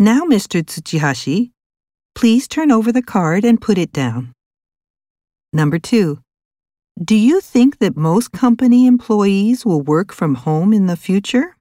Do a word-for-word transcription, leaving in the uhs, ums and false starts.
Now, Mister Tsujihashi, please turn over the card and put it down. Number two, do you think that most company employees will work from home in the future?